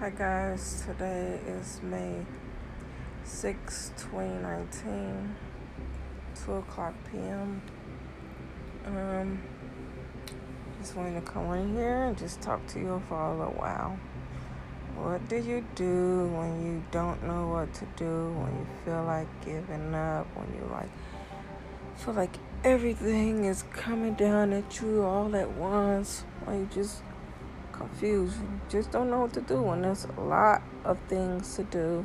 Hi guys, today is May 6, 2019, 2 o'clock p.m. Just wanted to come in here and just talk to you for a little while. What do you do when you don't know what to do, when you feel like giving up, when you feel like everything is coming down at you all at once, when you just confused, just don't know what to do, and there's a lot of things to do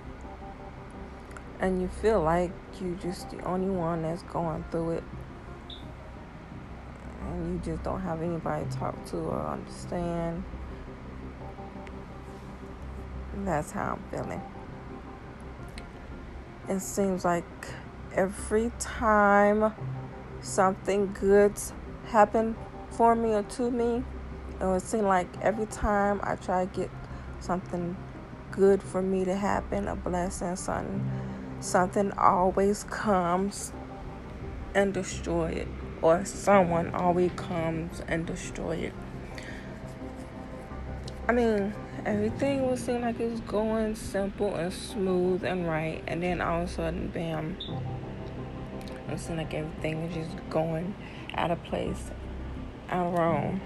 and you feel like you just the only one that's going through it and you just don't have anybody to talk to or understand. And that's how I'm feeling. It seems like every time something good's happened for me or to me, it would seem like every time I try to get something good for me to happen, a blessing, something always comes and destroy it. Or someone always comes and destroy it. I mean, everything would seem like it was going simple and smooth and right. And then all of a sudden, bam, it seemed like everything is just going out of place, out of wrong.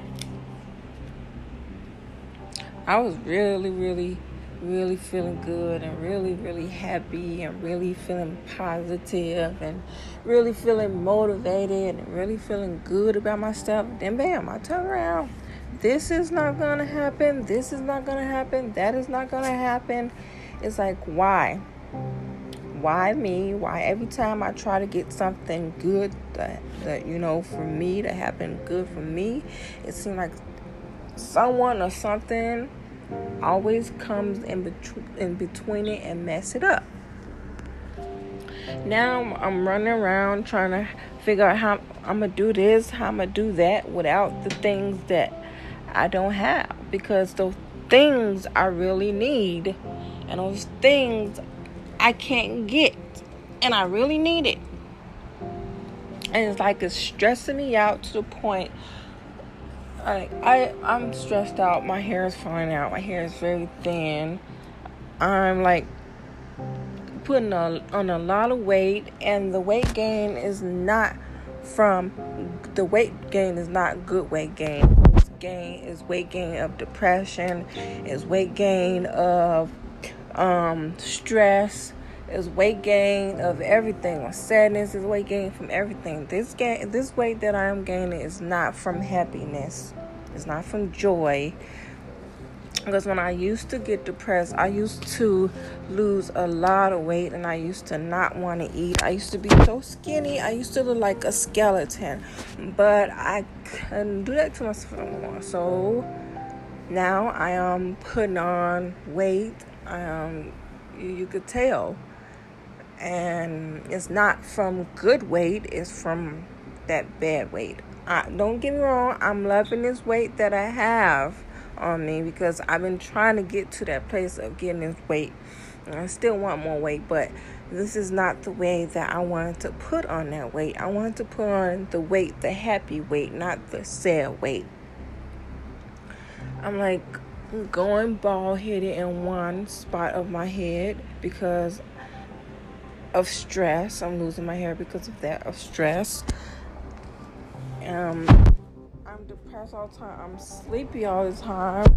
I was really, really, really feeling good and really, really happy and really feeling positive and really feeling motivated and really feeling good about myself. Then, bam, I turn around. This is not going to happen. This is not going to happen. That is not going to happen. It's like, why? Why me? Why every time I try to get something good that for me to happen good for me, it seemed like someone or something always comes in between it and mess it up. Now I'm running around trying to figure out how I'm going to do this, how I'm going to do that without the things that I don't have. Because those things I really need and those things I can't get and I really need it. And it's like it's stressing me out to the point I'm stressed out. My hair is falling out. My hair is very thin. I'm putting on a lot of weight, and the weight gain is not good weight gain. It's weight gain of depression. It's weight gain of stress. It's weight gain of everything, or sadness. Is weight gain from everything. This weight that I am gaining is not from happiness. It's not from joy. Because when I used to get depressed, I used to lose a lot of weight, and I used to not want to eat. I used to be so skinny. I used to look like a skeleton, but I couldn't do that to myself anymore. So now I am putting on weight. You could tell. And it's not from good weight, it's from that bad weight. Don't get me wrong, I'm loving this weight that I have on me because I've been trying to get to that place of getting this weight. And I still want more weight, but this is not the way that I wanted to put on that weight. I wanted to put on the weight, the happy weight, not the sad weight. I'm like going bald-headed in one spot of my head because of stress. I'm losing my hair because of that, of stress. I'm depressed all the time. I'm sleepy all the time.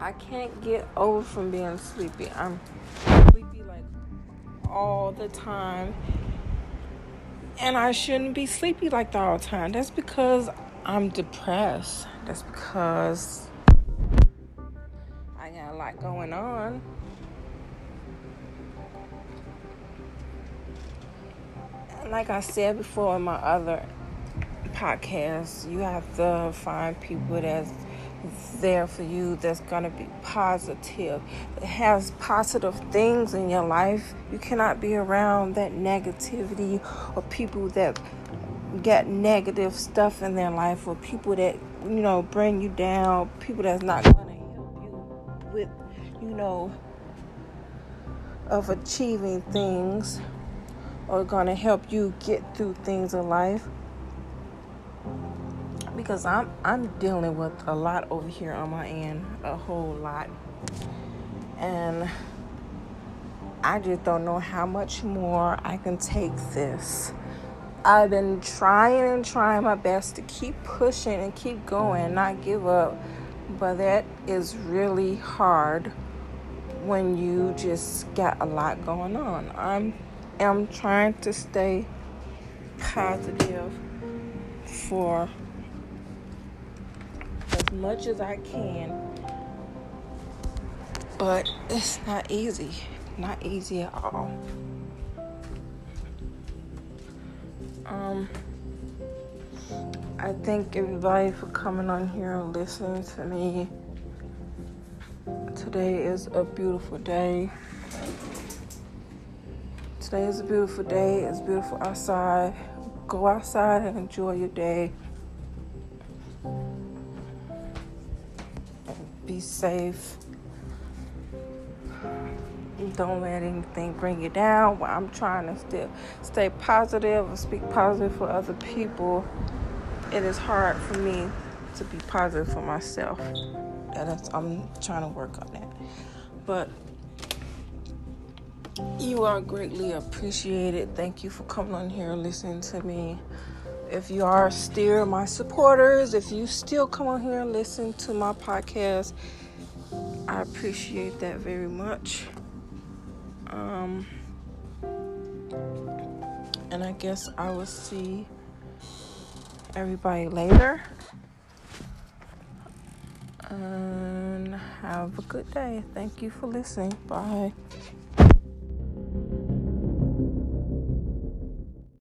I can't get over from being sleepy. I'm sleepy all the time. And I shouldn't be sleepy like that all the time. That's because I'm depressed. That's because I got a lot going on. Like I said before in my other podcast, you have to find people that's there for you, that's going to be positive, that has positive things in your life. You cannot be around that negativity or people that get negative stuff in their life or people that, bring you down, people that's not going to help you with, of achieving things. Are going to help you get through things in life. because I'm dealing with a lot over here on my end, a whole lot, and I just don't know how much more I can take this. I've been trying my best to keep pushing and keep going, not give up, but that is really hard when you just got a lot going on. I'm trying to stay positive for as much as I can, but it's not easy at all. I thank everybody for coming on here and listening to me. Today is a beautiful day. It's beautiful outside. Go outside and enjoy your day. Be safe. Don't let anything bring you down. Well, I'm trying to still stay positive and speak positive for other people. It is hard for me to be positive for myself. I'm trying to work on that. But you are greatly appreciated. Thank you for coming on here and listening to me. If you are still my supporters, if you still come on here and listen to my podcast, I appreciate that very much. And I guess I will see everybody later. And have a good day. Thank you for listening. Bye.